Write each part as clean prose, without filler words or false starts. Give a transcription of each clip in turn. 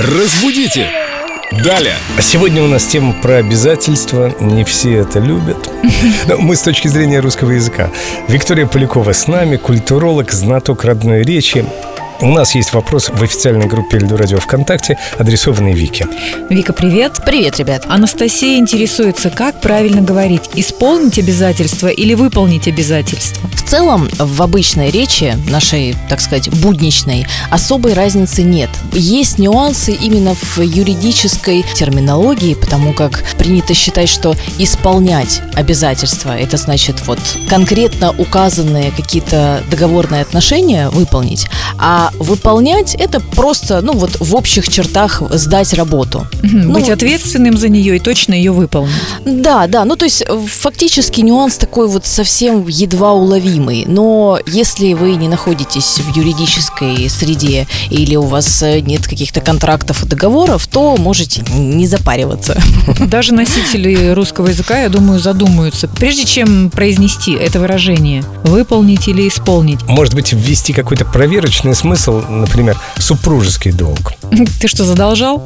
Разбудите! Далее. Сегодня у нас тема про обязательства. Не все это любят. Но мы с точки зрения русского языка. Виктория Полякова с нами, культуролог, знаток родной речи. У нас есть вопрос в официальной группе Льду-Радио ВКонтакте, адресованный Вике. Вика, привет. Привет, ребят. Анастасия интересуется, как правильно говорить: исполнить обязательство или выполнить обязательство? В целом, в обычной речи, нашей, так сказать, будничной, особой разницы нет. Есть нюансы именно в юридической терминологии, потому как принято считать, что исполнять обязательства — это значит вот конкретно указанные какие-то договорные отношения выполнить, а выполнять — это просто, ну вот в общих чертах сдать работу. Быть ответственным за нее и точно ее выполнить. Да, ну то есть фактически нюанс такой вот совсем едва уловимый. Но если вы не находитесь в юридической среде или у вас нет каких-то контрактов и договоров, то можете не запариваться. Даже носители русского языка, я думаю, задумаются, прежде чем произнести это выражение: выполнить или исполнить. Может быть, ввести какой-то проверочный смысл. Например, супружеский долг. Ты что, задолжал?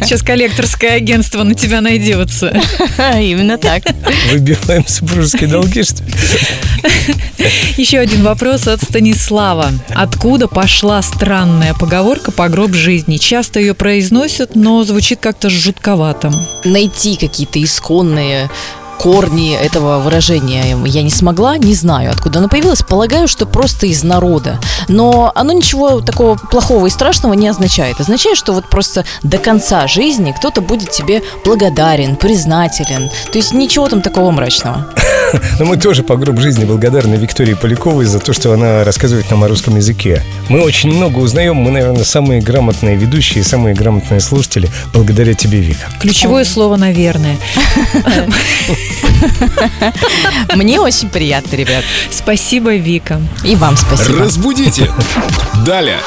Сейчас коллекторское агентство на тебя найдется. Именно так. Выбиваем супружеские долги, что ли? Еще один вопрос от Станислава. Откуда пошла странная поговорка «по гроб жизни»? Часто ее произносят, но звучит как-то жутковато. Найти какие-то исконные корни этого выражения я не смогла, не знаю, откуда оно появилось. Полагаю, что просто из народа. Но оно ничего такого плохого и страшного не означает. Означает, что вот просто до конца жизни кто-то будет тебе благодарен, признателен. То есть ничего там такого мрачного. Но мы тоже по гроб жизни благодарны Виктории Поляковой за то, что она рассказывает нам о русском языке. Мы очень много узнаем. Мы, наверное, самые грамотные ведущие, самые грамотные слушатели. Благодаря тебе, Вика. Ключевое слово «наверное». Мне очень приятно, ребят. Спасибо, Вика. И вам спасибо. Разбудите. Далее.